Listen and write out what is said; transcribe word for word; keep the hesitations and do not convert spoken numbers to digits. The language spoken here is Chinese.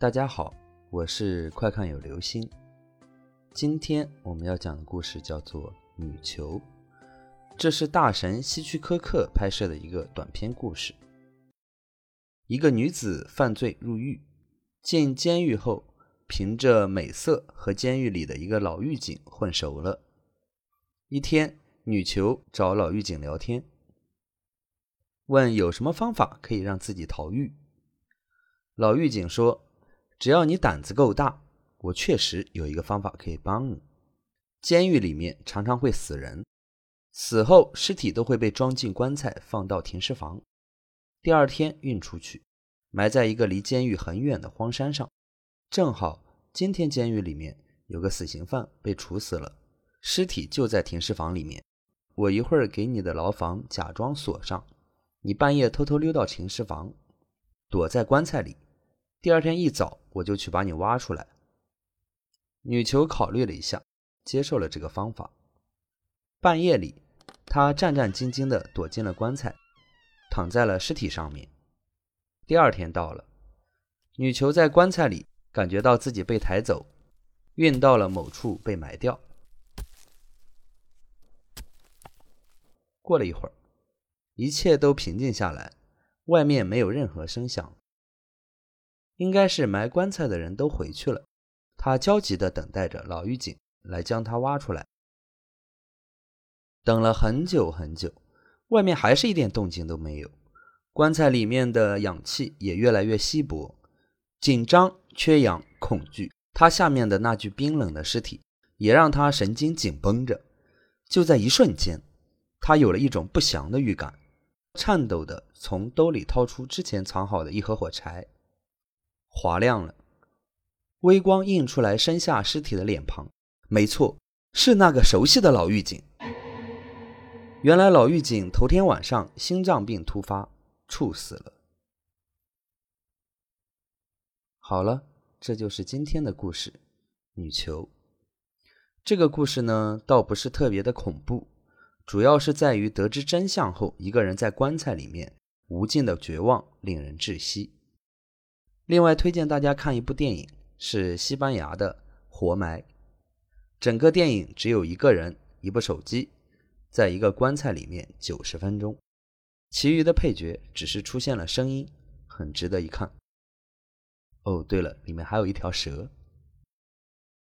大家好，我是快看有流星。今天我们要讲的故事叫做《女囚》，这是大神希区柯克拍摄的一个短篇故事。一个女子犯罪入狱，进监狱后凭着美色和监狱里的一个老狱警混熟了。一天，女囚找老狱警聊天，问有什么方法可以让自己逃狱。老狱警说，只要你胆子够大，我确实有一个方法可以帮你。监狱里面常常会死人，死后尸体都会被装进棺材放到停尸房，第二天运出去，埋在一个离监狱很远的荒山上。正好今天监狱里面有个死刑犯被处死了，尸体就在停尸房里面，我一会儿给你的牢房假装锁上，你半夜偷偷溜到停尸房，躲在棺材里，第二天一早我就去把你挖出来。女囚考虑了一下，接受了这个方法。半夜里，她战战兢兢地躲进了棺材，躺在了尸体上面。第二天到了，女囚在棺材里感觉到自己被抬走，运到了某处被埋掉。过了一会儿，一切都平静下来，外面没有任何声响，应该是埋棺材的人都回去了。他焦急地等待着老狱警来将他挖出来。等了很久很久，外面还是一点动静都没有，棺材里面的氧气也越来越稀薄。紧张、缺氧、恐惧，他下面的那具冰冷的尸体也让他神经紧绷着。就在一瞬间，他有了一种不祥的预感，颤抖地从兜里掏出之前藏好的一盒火柴，划亮了，微光映出来身下尸体的脸庞。没错，是那个熟悉的老狱警。原来老狱警头天晚上心脏病突发，猝死了。好了，这就是今天的故事《女囚》。这个故事呢，倒不是特别的恐怖，主要是在于得知真相后，一个人在棺材里面无尽的绝望令人窒息。另外推荐大家看一部电影，是西班牙的《活埋》。整个电影只有一个人一部手机，在一个棺材里面九十分钟，其余的配角只是出现了声音，很值得一看。哦对了，里面还有一条蛇。